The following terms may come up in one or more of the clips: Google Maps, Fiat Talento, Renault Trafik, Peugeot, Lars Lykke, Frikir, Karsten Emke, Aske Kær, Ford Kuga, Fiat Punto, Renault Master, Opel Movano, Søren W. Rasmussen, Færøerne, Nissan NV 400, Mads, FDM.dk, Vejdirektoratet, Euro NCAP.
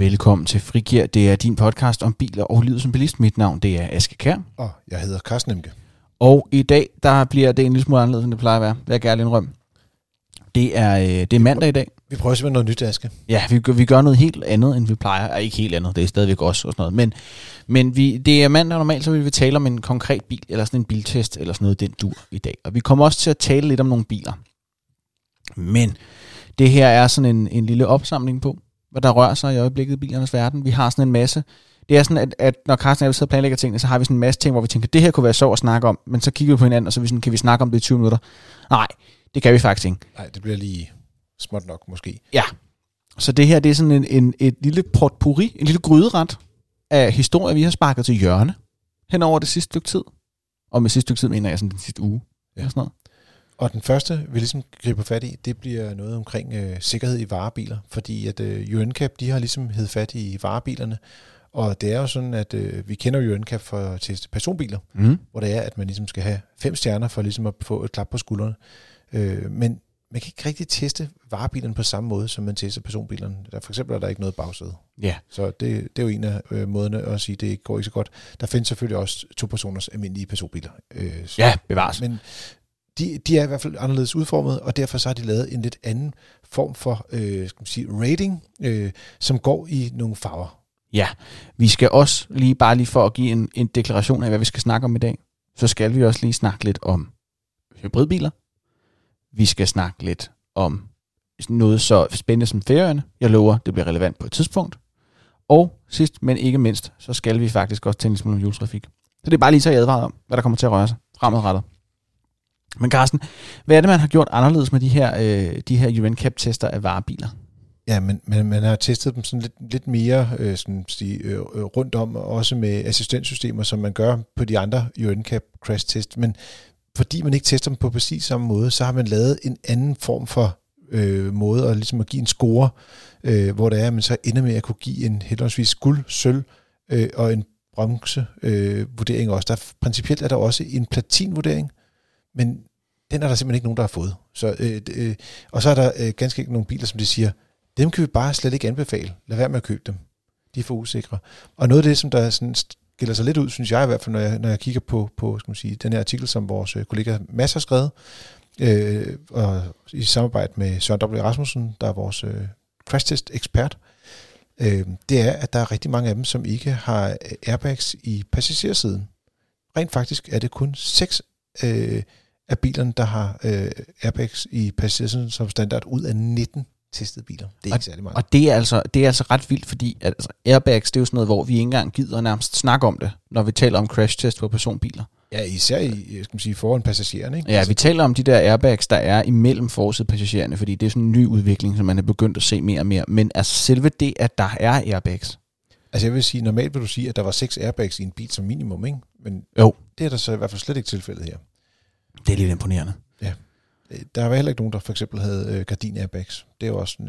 Velkommen til Frikir. Det er din podcast om biler og livet som bilist. Mit navn det er Aske Kær. Og jeg hedder Karsten Emke. Og i dag der bliver det en lille smule anderledes, end det plejer at være. Vil jeg gerne indrømme. Det er mandag i dag. Vi prøver simpelthen noget nyt, Aske. Ja, vi gør noget helt andet, end vi plejer. Ja, ikke helt andet, det er stadigvæk også og sådan noget. Men det er mandag normalt, så vil vi tale om en konkret bil, eller sådan en biltest, eller sådan noget den dur i dag. Og vi kommer også til at tale lidt om nogle biler. Men det her er sådan en lille opsamling på, hvad der rører sig i øjeblikket i bilernes verden. Vi har sådan en masse. Det er sådan, at når Karsten og jeg sidder og planlægger tingene, så har vi sådan en masse ting, hvor vi tænker, det her kunne være sjovt at snakke om. Men så kigger vi på hinanden, og så er vi sådan, kan vi snakke om det i 20 minutter? Nej, det kan vi faktisk ikke. Nej, det bliver lige småt nok måske. Ja, så det her det er sådan et lille potpourri, en lille gryderet af historier, vi har sparket til hjørne hen over det sidste stykke tid. Og med sidste stykke tid mener jeg sådan den sidste uge. Ja. Sådan noget. Og den første, vi ligesom griber fat i, det bliver noget omkring sikkerhed i varebiler, fordi at Euro NCAP, de har ligesom hævet fat i varebilerne, og det er jo sådan, at vi kender Euro NCAP for til personbiler, hvor det er, at man ligesom skal have 5 stjerner for ligesom at få et klap på skuldrene. Men man kan ikke rigtig teste varebilerne på samme måde, som man tester personbilerne. Der for eksempel er der ikke noget bagsæde. Yeah. Så det er jo en af måderne at sige, at det går ikke så godt. Der findes selvfølgelig også 2-personers almindelige personbiler. Bevares. Men de er i hvert fald anderledes udformet, og derfor så har de lavet en lidt anden form for rating, som går i nogle farver. Ja, vi skal også lige bare for at give en deklaration af, hvad vi skal snakke om i dag, så skal vi også lige snakke lidt om hybridbiler. Vi skal snakke lidt om noget så spændende som Færøerne. Jeg lover, det bliver relevant på et tidspunkt. Og sidst, men ikke mindst, så skal vi faktisk også tænke lidt om hjultrafik. Så det er bare lige så advaret om, hvad der kommer til at røre sig fremadrettet. Men Carsten, hvad er det, man har gjort anderledes med de her Euro NCAP-tester af varebiler? Ja, men man har testet dem sådan lidt mere rundt om, også med assistenssystemer, som man gør på de andre Euro NCAP crash-test. Men fordi man ikke tester dem på præcis samme måde, så har man lavet en anden form for måde at, ligesom at give en score, hvor det er, at man så ender med at kunne give en henholdsvis guld, sølv og en bronze vurdering også. Principielt er der også en platinvurdering, men den er der simpelthen ikke nogen, der har fået. Så, og så er der ganske ikke nogle biler, som de siger, dem kan vi bare slet ikke anbefale. Lad være med at købe dem. De er for usikre. Og noget af det, som der sådan skiller sig lidt ud, synes jeg i hvert fald, når jeg kigger på skal man sige, den her artikel, som vores kollega Mads har skrevet, og i samarbejde med Søren W. Rasmussen, der er vores crash test ekspert, det er, at der er rigtig mange af dem, som ikke har airbags i passagersiden. Rent faktisk er det kun 6 af bilerne, der har airbags i passagersiden som standard ud af 19 testede biler. Det er ikke særlig meget. Og det er altså ret vildt, fordi at, altså, airbags, det er jo sådan noget, hvor vi ikke engang gider nærmest snakke om det, når vi taler om crash test på personbiler. Ja, især i foran passagererne, ikke? Ja, altså, vi taler om de der airbags, der er imellem forsædet passagererne, fordi det er sådan en ny udvikling, som man er begyndt at se mere og mere. Men altså selve det, at der er airbags. Altså jeg vil sige, normalt vil du sige, at der var 6 airbags i en bil som minimum, ikke? Men jo. Det er der så i hvert fald slet ikke tilfældet her. Det er lidt imponerende. Ja. Der var heller ikke nogen, der for eksempel havde gardinairbags. Det er jo også sådan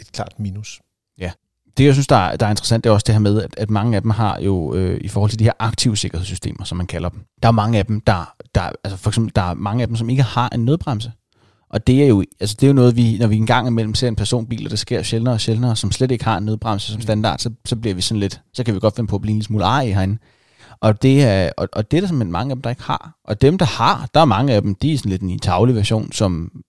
et klart minus. Ja. Det, jeg synes, der er interessant, det er også det her med, at mange af dem har jo, i forhold til de her aktive sikkerhedssystemer, som man kalder dem, der er mange af dem, der er mange af dem, som ikke har en nødbremse. Og det er jo, altså det er jo noget, når vi en gang imellem ser en personbil, og det sker sjældnere og sjældnere, som slet ikke har en nødbremse som standard, så bliver vi sådan lidt, så kan vi godt finde på at blive en lille smule arg herinde. Og det er der simpelthen mange af dem, der ikke har. Og dem, der har, der er mange af dem, de er sådan lidt en tavlig version, som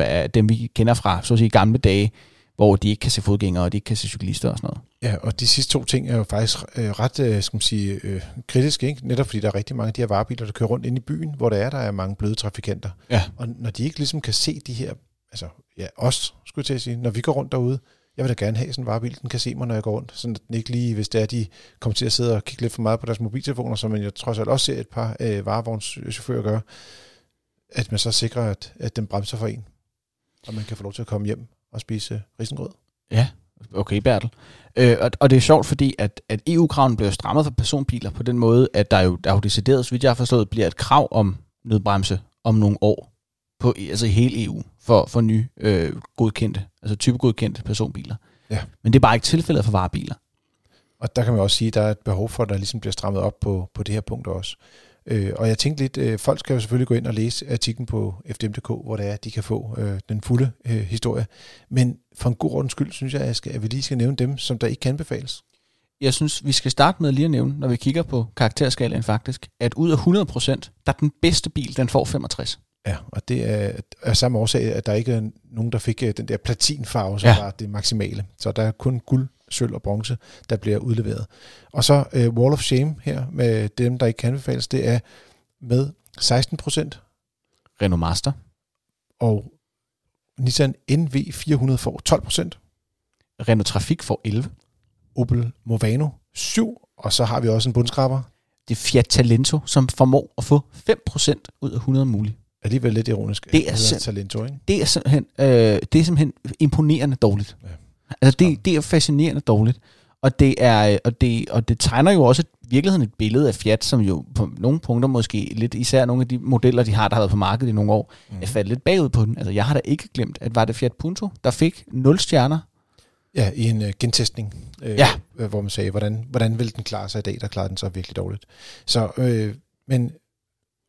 er dem, vi kender fra, så at sige, gamle dage, hvor de ikke kan se fodgængere, og de ikke kan se cyklister og sådan noget. Ja, og de sidste 2 ting er jo faktisk ret, skal man sige, kritiske, ikke? Netop fordi der er rigtig mange af de her varebiler, der kører rundt ind i byen, hvor der er mange bløde trafikanter. Ja. Og når de ikke ligesom kan se de her, altså ja, os, skulle jeg til at sige, når vi går rundt derude, jeg vil da gerne have sådan en varebil, den kan se mig, når jeg går rundt, sådan at den ikke lige, hvis det er, de kommer til at sidde og kigge lidt for meget på deres mobiltelefoner, som jeg trods alt også ser et par varevognschauffører gøre, at man så sikrer, at den bremser for en, og man kan få lov til at komme hjem og spise risengrød. Ja, okay Bertel. Og det er sjovt, fordi at EU-kraven bliver strammet for personbiler på den måde, at der jo decideret, så vidt jeg har forstået, bliver et krav om nødbremse om nogle år, på altså hele EU, for nye godkendte, altså typegodkendte personbiler. Ja. Men det er bare ikke tilfældet for varebiler. Og der kan man også sige, at der er et behov for, at der ligesom bliver strammet op på det her punkt også. Og jeg tænkte lidt, folk skal jo selvfølgelig gå ind og læse artiklen på FDM.dk, hvor det er, de kan få den fulde historie. Men for en god ordens skyld, synes jeg, at vi lige skal nævne dem, som der ikke kan befales. Jeg synes, vi skal starte med lige at nævne, når vi kigger på karakterskalaen faktisk, at ud af 100%, der er den bedste bil, den får 65. Ja, og det er af samme årsag, at der ikke er nogen, der fik den der platinfarve, som var det maksimale. Så der er kun guld, sølv og bronze, der bliver udleveret. Og så Wall of Shame her, med dem, der ikke kan befales, det er med 16%. Renault Master. Og Nissan NV 400 får 12%. Renault Trafik får 11%. Opel Movano 7%, og så har vi også en bundskraber. Det er Fiat Talento, som formår at få 5% ud af 100 muligt. Alligevel lidt ironisk. Det er simpelthen, det er simpelthen imponerende dårligt. Ja. Altså det er fascinerende dårligt, og det tegner jo også i virkeligheden et billede af Fiat, som jo på nogle punkter måske lidt, især nogle af de modeller, de har, der har været på markedet i nogle år, er faldet lidt bagud på den. Altså jeg har da ikke glemt, at var det Fiat Punto, der fik 0 stjerner? Ja, i en gentestning, hvor man sagde, hvordan vil den klare sig i dag, der klarede den så virkelig dårligt. Så, men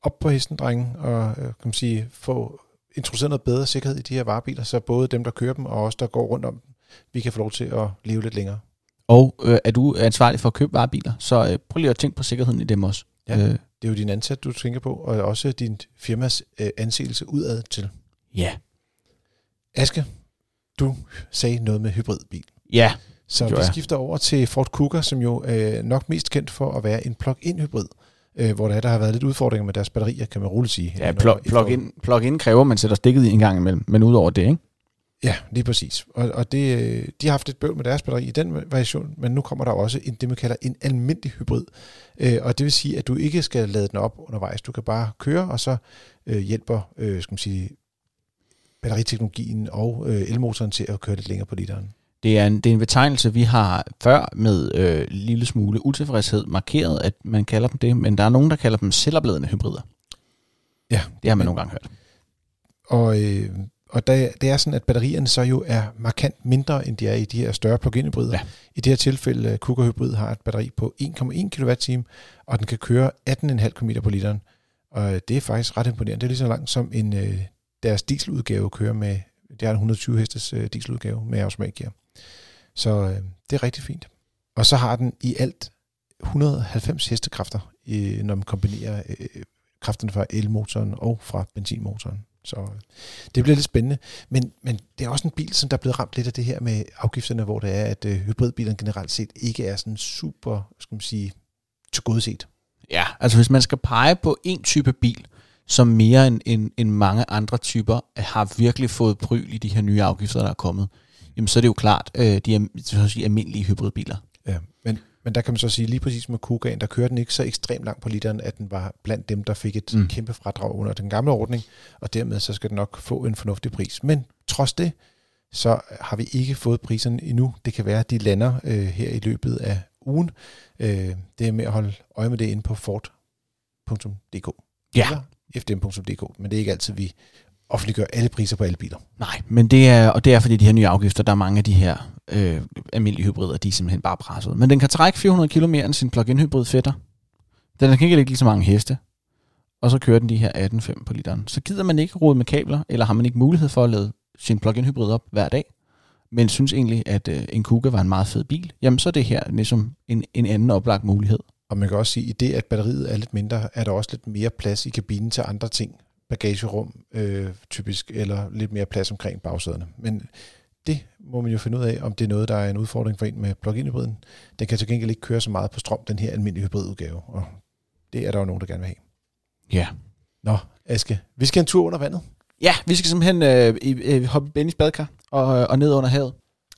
op på hesten, drenge, og kan man sige, få introduceret noget bedre sikkerhed i de her varebiler, så både dem, der kører dem, og også der går rundt om, vi kan få lov til at leve lidt længere. Og er du ansvarlig for at købe varebiler, så prøv lige at tænke på sikkerheden i dem også. Ja, det er jo din ansat, du tænker på, og også din firmas anseelse udad til. Ja. Aske, du sagde noget med hybridbil. Ja. Så vi skifter over til Ford Kuga, som jo nok mest kendt for at være en plug-in hybrid, hvor der har været lidt udfordringer med deres batterier, kan man roligt sige. Ja, plug-in kræver, man sætter stikket i en gang imellem, men udover det, ikke? Ja, lige præcis. Og de har haft et bøvl med deres batteri i den version, men nu kommer der også det, man kalder en almindelig hybrid. Og det vil sige, at du ikke skal lade den op undervejs. Du kan bare køre, og så hjælper skal man sige, batteriteknologien og elmotoren til at køre lidt længere på literen. Det er en betegnelse, vi har før med lille smule utilfredshed markeret, at man kalder dem det, men der er nogen, der kalder dem selvopladende hybrider. Ja. Det har man nogle gange hørt. Og det er sådan, at batterierne så jo er markant mindre, end de er i de her større plug-in-hybrider. Ja. I det her tilfælde, Kuga Hybrid har et batteri på 1,1 kWh, og den kan køre 18,5 km på literen. Og det er faktisk ret imponerende. Det er lige så langt som deres dieseludgave kører med, det er en 120 hestes dieseludgave med automatgear. Så det er rigtig fint. Og så har den i alt 190 hestekræfter, når man kombinerer kræfterne fra elmotoren og fra benzinmotoren. Så det bliver lidt spændende, men det er også en bil, som der er blevet ramt lidt af det her med afgifterne, hvor det er, at hybridbilerne generelt set ikke er sådan super, skal man sige, tilgodeset. Ja, altså hvis man skal pege på en type bil, som mere end mange andre typer har virkelig fået pryl i de her nye afgifter, der er kommet, jamen så er det jo klart, de er så at sige, almindelige hybridbiler. Ja, men der kan man så sige, lige præcis med Kugaen, der kørte den ikke så ekstremt langt på literen, at den var blandt dem, der fik et kæmpe fradrag under den gamle ordning, og dermed så skal den nok få en fornuftig pris. Men trods det, så har vi ikke fået priserne endnu. Det kan være, at de lander her i løbet af ugen. Det er med at holde øje med det inde på Ford.dk. Ja. Eller FDM.dk, men det er ikke altid, vi offentliggør alle priser på alle biler. Nej, men det er fordi de her nye afgifter, der er mange af de her almindelige hybrider, de er simpelthen bare presset. Men den kan trække 400 km mere end sin plug-in hybrid fætter. Den kan ikke lægge lige så mange heste. Og så kører den de her 18,5 på literen. Så gider man ikke rode med kabler, eller har man ikke mulighed for at lade sin plug-in hybrid op hver dag, men synes egentlig, at en Kuga var en meget fed bil, jamen så er det her ligesom en anden oplagt mulighed. Og man kan også sige, at i det, at batteriet er lidt mindre, er der også lidt mere plads i kabinen til andre ting. Bagagerum typisk, eller lidt mere plads omkring bagsæderne. Men det må man jo finde ud af, om det er noget, der er en udfordring for en med plug-in-hybriden. Den kan til gengæld ikke køre så meget på strøm, den her almindelige hybridudgave. Og det er der jo nogen, der gerne vil have. Ja. Nå, Aske, vi skal en tur under vandet. Ja, vi skal simpelthen hoppe i Bennys badkar og ned under havet,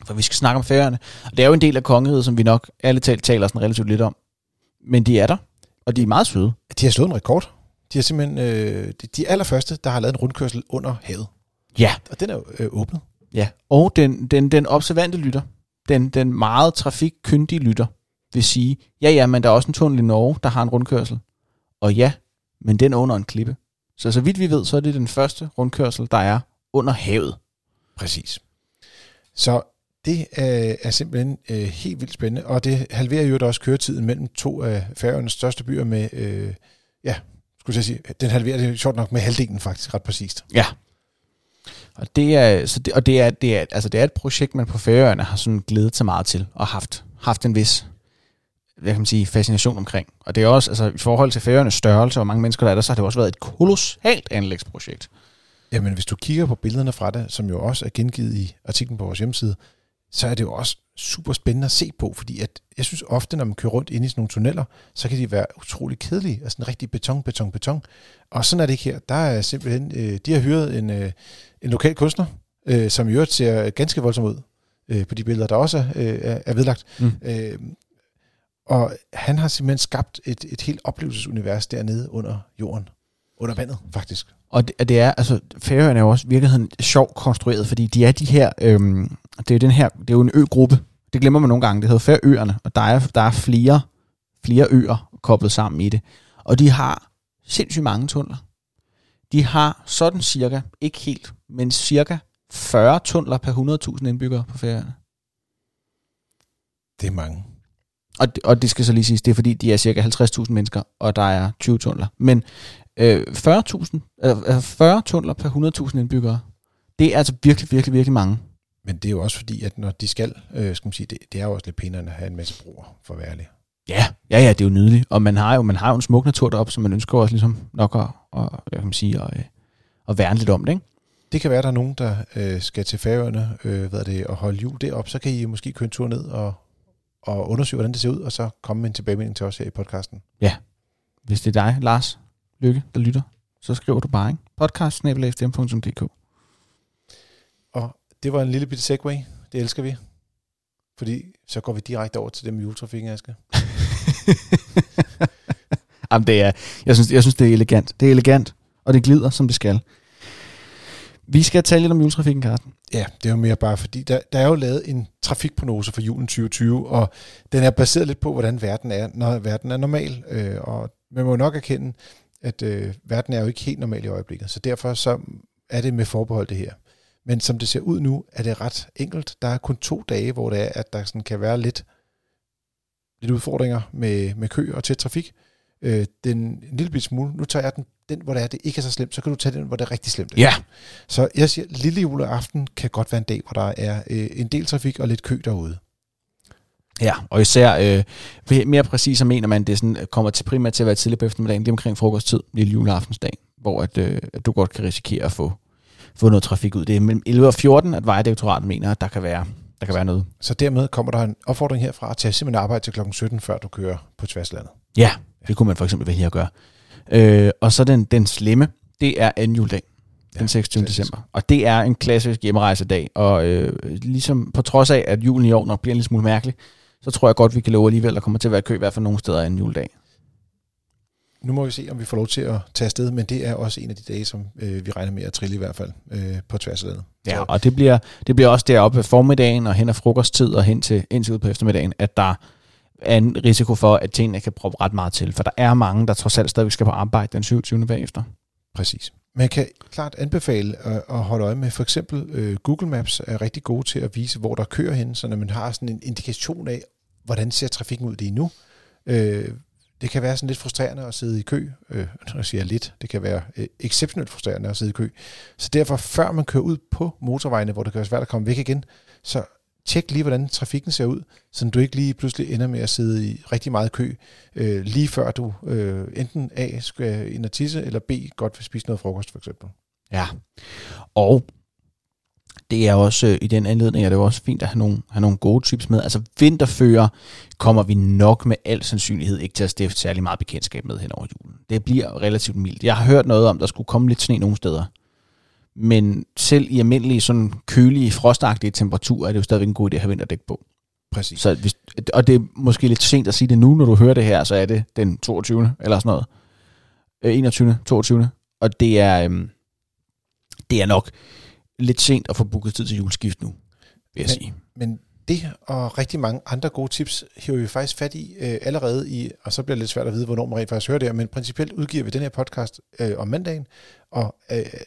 for vi skal snakke om Færøerne. Og det er jo en del af kongeriget, som vi nok ærligt talt taler sådan relativt lidt om. Men de er der, og de er meget søde. De har slået en rekord. De er simpelthen de allerførste, der har lavet en rundkørsel under havet. Ja. Og den er åbnet. Ja, og den observante lytter, den meget trafikkyndige lytter, vil sige, ja, men der er også en tunnel i Norge, der har en rundkørsel. Og ja, men den er under en klippe. Så vidt vi ved, så er det den første rundkørsel, der er under havet. Præcis. Så det er simpelthen helt vildt spændende, og det halverer jo også køretiden mellem to af Færøernes største byer med Ja, skulle jeg sige. Den halverer det sjovt nok med halvdelen faktisk, ret præcist. Ja. Og det er så det, og det er altså det er et projekt man på Færøerne har sådan glædet sig meget til og haft en vis, hvad kan man sige, fascination omkring. Og det er også altså i forhold til Færøernes størrelse og mange mennesker der er der, så har det også været et kolossalt anlægsprojekt. Jamen hvis du kigger på billederne fra det, som jo også er gengivet i artiklen på vores hjemmeside, så er det jo også super spændende at se på, fordi at jeg synes ofte, når man kører rundt inde i sådan nogle tunneller, så kan de være utrolig kedelige, altså en rigtig beton. Og sådan er det ikke her. Der er simpelthen, de har hyret en lokal kunstner, som i øvrigt ser ganske voldsom ud på de billeder, der også er vedlagt. Mm. Og han har simpelthen skabt et helt oplevelsesunivers dernede under jorden. Under vandet, faktisk. Og det er, altså, Færøerne er jo også i virkeligheden sjovt konstrueret, fordi de er de her, det er jo en øgruppe, det glemmer man nogle gange, det hedder Færøerne, og der er flere øer koblet sammen i det. Og de har sindssygt mange tunneler. De har sådan cirka, ikke helt, men cirka 40 tunneler per 100.000 indbyggere på Færøerne. Det er mange. Og det skal så lige siges, det er fordi, de er cirka 50.000 mennesker, og der er 20 tunneler. Men 40 tunneler per 100.000 indbyggere. Det er altså virkelig, virkelig, virkelig mange. Men det er jo også fordi, at når de skal man sige, det er jo også lidt pænere at have en masse broer for værlig. Ja, det er jo nydeligt. Og man har jo en smuk natur deroppe, som man ønsker også ligesom nok at værne lidt om det, ikke? Det kan være, at der er nogen, der skal til Færøerne og holde jul deroppe, så kan I måske køre en tur ned og undersøge, hvordan det ser ud, og så komme med en tilbagemelding til os her i podcasten. Ja, hvis det er dig, Lars Lykke, der lytter, så skriver du bare, ikke? podcast@fdm.dk. Og det var en lille bitte segway. Det elsker vi. Fordi så går vi direkte over til det med juletrafikken, Aske. Jamen det er, jeg synes det er elegant. Det er elegant, og det glider, som det skal. Vi skal tale lidt om juletrafikken, Karsten. Ja, det er jo mere bare, fordi der er jo lavet en trafikprognose for julen 2020, og den er baseret lidt på, hvordan verden er, når verden er normal. Og man må jo nok erkende, at verden er jo ikke helt normal i øjeblikket, så derfor så er det med forbehold det her. Men som det ser ud nu, er det ret enkelt. Der er kun 2 dage, hvor det er, at der sådan kan være lidt udfordringer med kø og tæt trafik. En lille smule. Nu tager jeg den, hvor det ikke er så slemt, så kan du tage den, hvor det er rigtig slemt. Ja. Så jeg siger, lille juleaften kan godt være en dag, hvor der er en del trafik og lidt kø derude. Ja, og især mere præcis mener man, det sådan, kommer til primært til at være tidligt på eftermiddagen, lige omkring frokosttid, lille juleaftensdag, hvor at du godt kan risikere at få noget trafik ud. Det er mellem 11 og 14, at Vejdirektoratet mener, at der kan være noget. Så dermed kommer der en opfordring herfra at tage simpelthen arbejde til klokken 17, før du kører på tværslandet. Ja, det kunne man for eksempel vælge at gøre. Og så den slemme, det er anden juledag, den 26. december. Og det er en klassisk hjemmerejsedag, og ligesom på trods af, at julen i år nok bliver en lille smule mærkelig, så tror jeg godt, vi kan love alligevel, at kommer til at være kø, i hvert fald nogle steder anden juledag. Nu må vi se, om vi får lov til at tage afsted, men det er også en af de dage, som vi regner med at trille i hvert fald på tværs af landet. Ja, og det bliver også deroppe ved formiddagen og hen af frokosttid og hen til ud på eftermiddagen, at der er en risiko for, at tingene kan proppe ret meget til, for der er mange, der trods alt stadigvæk skal på arbejde den 27. bagefter. Præcis. Man kan klart anbefale at holde øje med, for eksempel Google Maps er rigtig gode til at vise, hvor der kører hen, så når man har sådan en indikation af, hvordan ser trafikken ud lige nu. Det kan være sådan lidt frustrerende at sidde i kø. Når jeg siger lidt, det kan være exceptionelt frustrerende at sidde i kø. Så derfor, før man kører ud på motorvejene, hvor det kan være svært at komme væk igen, så tjek lige, hvordan trafikken ser ud, så du ikke lige pludselig ender med at sidde i rigtig meget kø, lige før du enten A, skal ind og tisse, eller B, godt vil spise noget frokost, for eksempel. Ja, og det er også i den anledning, at det er også fint at have nogle gode tips med. Altså vinterfører kommer vi nok med al sandsynlighed ikke til at stifte særlig meget bekendtskab med hen over julen. Det bliver relativt mildt. Jeg har hørt noget om, der skulle komme lidt sne nogle steder. Men selv i almindelige, sådan kølige, frostagtige temperaturer, er det jo stadigvæk en god idé at have vinterdæk på. Præcis. Så og det er måske lidt sent at sige det nu, når du hører det her, så er det den 22. eller sådan noget. 21. 22. Og det er, det er nok lidt sent at få booket tid til juleskift nu, vil jeg sige. Men det og rigtig mange andre gode tips hiver vi faktisk fat i allerede i, og så bliver det lidt svært at vide, hvornår man rent faktisk hører det her, men principielt udgiver vi den her podcast om mandagen, og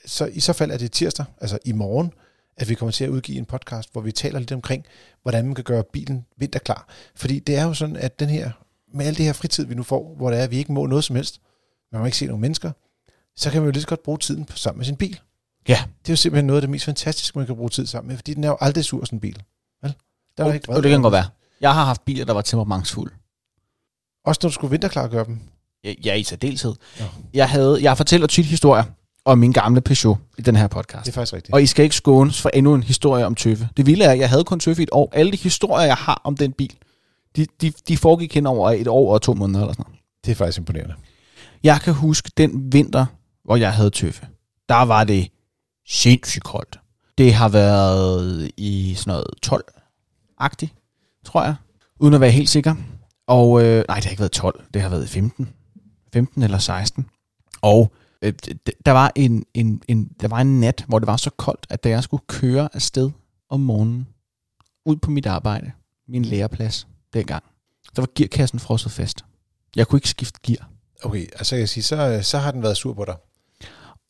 så i så fald er det tirsdag, altså i morgen, at vi kommer til at udgive en podcast, hvor vi taler lidt omkring, hvordan man kan gøre bilen vinterklar. Fordi det er jo sådan, at den her, med alt det her fritid, vi nu får, hvor det er, at vi ikke må noget som helst, man må ikke se nogen mennesker, så kan man jo lige så godt bruge tiden sammen med sin bil. Ja. Det er jo simpelthen noget af det mest fantastiske, man kan bruge tid sammen med, fordi den er jo aldrig sur, sådan en bil. Vel? Der er ikke det kan godt være. Jeg har haft biler, der var temperamentsfulde. Også når du skulle vinterklargøre dem? Ja, i særdeleshed. Ja. Jeg fortæller tit historier om min gamle Peugeot i den her podcast. Det er faktisk rigtigt. Og I skal ikke skånes for endnu en historie om tøffe. Det vilde er, at jeg havde kun tøffe i et år. Alle de historier, jeg har om den bil, de foregik hen over et år og 2 måneder eller sådan noget. Det er faktisk imponerende. Jeg kan huske den vinter, hvor jeg havde tøffe. Der var det sindssygt koldt. Det har været i sådan noget 12-agtigt, tror jeg. Uden at være helt sikker. Og nej, det har ikke været 12. Det har været 15. 15 eller 16. Og der var en nat, hvor det var så koldt, at da jeg skulle køre afsted om morgenen, ud på mit arbejde, min læreplads dengang, der var gearkassen frosset fast. Jeg kunne ikke skifte gear. Okay, altså jeg kan sige, så har den været sur på dig.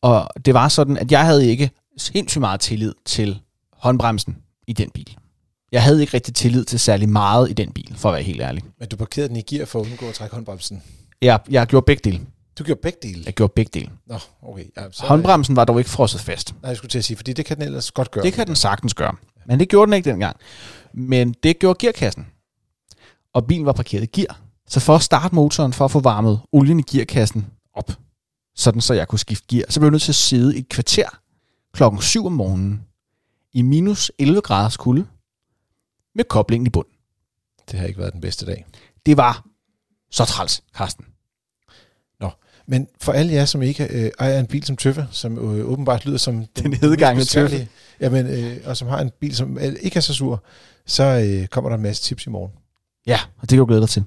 Og det var sådan, at jeg havde ikke sindssygt meget tillid til håndbremsen i den bil. Jeg havde ikke rigtig tillid til særlig meget i den bil, for at være helt ærlig. Men du parkerede den i gear for at undgå at trække håndbremsen? Ja, jeg gjorde begge dele. Du gjorde begge dele? Jeg gjorde begge dele. Nå, okay. Ja, håndbremsen var dog ikke frosset fast. Nej, jeg skulle til at sige, fordi det kan den ellers godt gøre. Det kan den sagtens gøre. Men det gjorde den ikke dengang. Men det gjorde gearkassen. Og bilen var parkeret i gear. Så for at starte motoren, for at få varmet olien i gearkassen op, sådan så jeg kunne skifte gear, så blev jeg nødt til at sidde i et kvarter klokken 7 om morgenen i minus 11 graders kulde med koblingen i bunden. Det har ikke været den bedste dag. Det var så træls, Karsten. Nå, men for alle jer, som ikke ejer en bil som tøffe, som åbenbart lyder som den hedegangne tøffe, jamen, og som har en bil, som ikke er så sur, så kommer der en masse tips i morgen. Ja, og det kan du glæde dig til.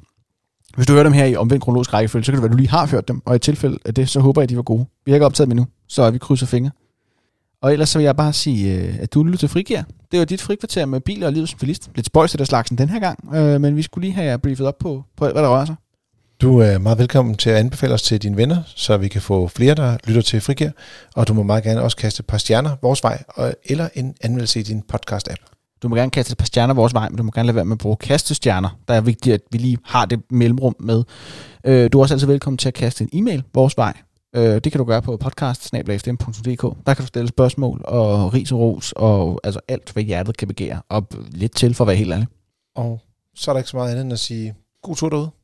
Hvis du hører dem her i omvendt kronologisk rækkefølge, så kan det være, du lige har hørt dem. Og i tilfælde af det, så håber jeg, at de var gode. Vi har ikke optaget dem endnu, så vi krydser fingre. Og ellers så vil jeg bare sige, at du lytter til Frikir. Det var dit frikvarter med biler og livet som bilist. Lidt spøjs af der slagsen den her gang, men vi skulle lige have briefet op på hvad der rører sig. Du er meget velkommen til at anbefale os til dine venner, så vi kan få flere, der lytter til Frikir. Og du må meget gerne også kaste et par stjerner vores vej, eller en anmeldelse i din podcast-app. Du må gerne kaste et par stjerner vores vej, men du må gerne lade være med at bruge kastestjerner. Der er vigtigt, at vi lige har det mellemrum med. Du er også altid velkommen til at kaste en e-mail vores vej. Det kan du gøre på podcast@fdm.dk. Der kan du stille spørgsmål og ris og ros og altså alt, hvad hjertet kan begære. Og lidt til, for at være helt ærlig. Og så er der ikke så meget andet end at sige god tur derude.